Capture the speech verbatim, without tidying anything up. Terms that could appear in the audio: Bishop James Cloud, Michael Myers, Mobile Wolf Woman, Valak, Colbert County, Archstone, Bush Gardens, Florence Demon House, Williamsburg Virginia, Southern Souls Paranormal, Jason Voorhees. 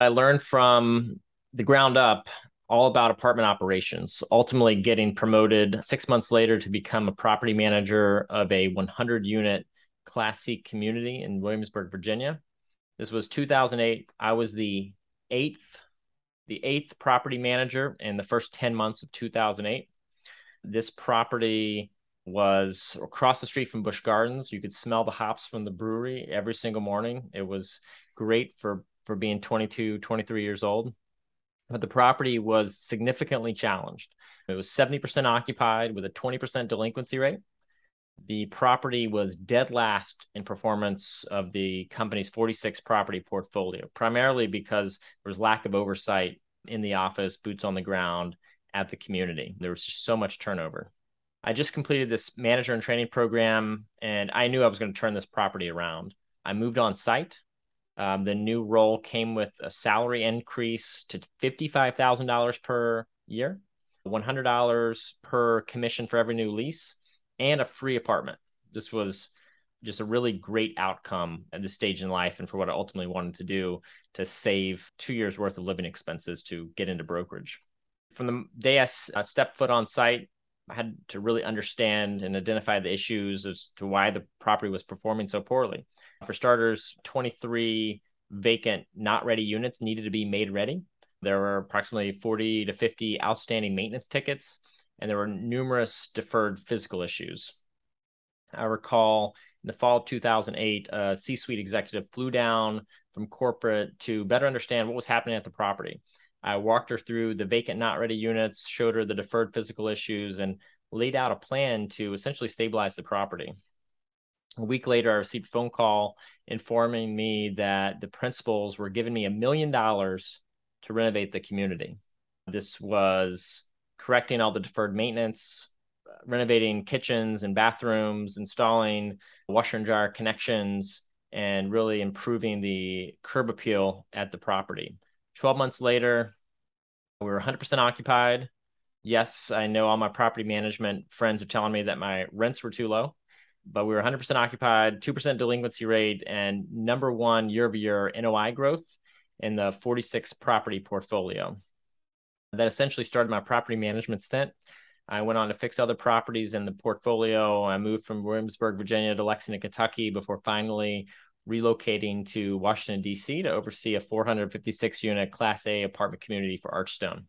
I learned from the ground up all about apartment operations, ultimately getting promoted six months later to become a property manager of a one hundred unit Class C community in Williamsburg, Virginia. This was two thousand eight. I was the eighth, the eighth property manager in the first ten months of two thousand eight. This property was across the street from Bush Gardens. You could smell the hops from the brewery every single morning. It was great for, for being twenty-two, twenty-three years old. But the property was significantly challenged. It was seventy percent occupied with a twenty percent delinquency rate. The property was dead last in performance of the company's forty-six property portfolio, primarily because there was lack of oversight in the office, boots on the ground at the community. There was just so much turnover. I just completed this manager and training program, and I knew I was going to turn this property around. I moved on site. Um, the new role came with a salary increase to fifty-five thousand dollars per year, one hundred dollars per commission for every new lease, and a free apartment. This was just a really great outcome at this stage in life and for what I ultimately wanted to do to save two years worth of living expenses to get into brokerage. From the day I stepped foot on site, I had to really understand and identify the issues as to why the property was performing so poorly. For starters, twenty-three vacant, not ready units needed to be made ready. There were approximately forty to fifty outstanding maintenance tickets, and there were numerous deferred physical issues. I recall in the fall of two thousand eight, a C-suite executive flew down from corporate to better understand what was happening at the property. I walked her through the vacant, not ready units, showed her the deferred physical issues, and laid out a plan to essentially stabilize the property. A week later, I received a phone call informing me that the principals were giving me a million dollars to renovate the community. This was correcting all the deferred maintenance, renovating kitchens and bathrooms, installing washer and dryer connections, and really improving the curb appeal at the property. twelve months later, we were one hundred percent occupied. Yes, I know all my property management friends are telling me that my rents were too low, but we were one hundred percent occupied, two percent delinquency rate, and number one year-over-year N O I growth in the forty-six property portfolio. That essentially started my property management stint. I went on to fix other properties in the portfolio. I moved from Williamsburg, Virginia to Lexington, Kentucky before finally relocating to Washington, D C to oversee a four hundred fifty-six unit Class A apartment community for Archstone.